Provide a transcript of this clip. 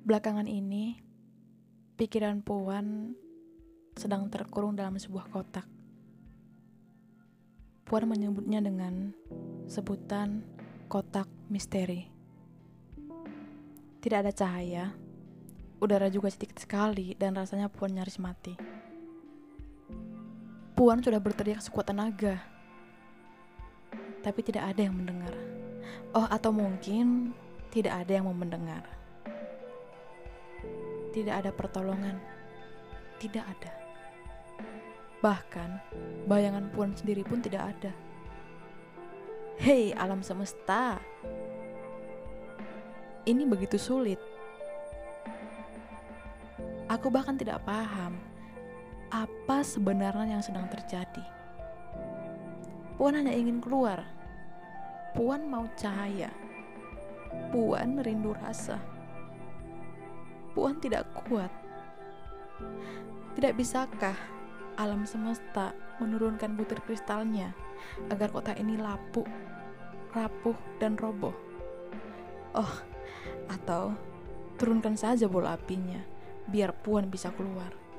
Belakangan ini, pikiran Puan sedang terkurung dalam sebuah kotak. Puan menyebutnya dengan sebutan kotak misteri. Tidak ada cahaya, udara juga sedikit sekali, dan rasanya Puan nyaris mati. Puan sudah berteriak sekuat tenaga, tapi tidak ada yang mendengar. Oh, atau mungkin tidak ada yang mau mendengar. Tidak ada pertolongan. Tidak ada. Bahkan, bayangan Puan sendiri pun tidak ada. Hei, alam semesta. Ini begitu sulit. Aku bahkan tidak paham apa sebenarnya yang sedang terjadi. Puan hanya ingin keluar. Puan mau cahaya. Puan merindu rasa. Puan tidak kuat. Tidak bisakah alam semesta menurunkan butir kristalnya agar kota ini lapuk, rapuh, dan roboh? Oh, atau turunkan saja bola apinya biar Puan bisa keluar.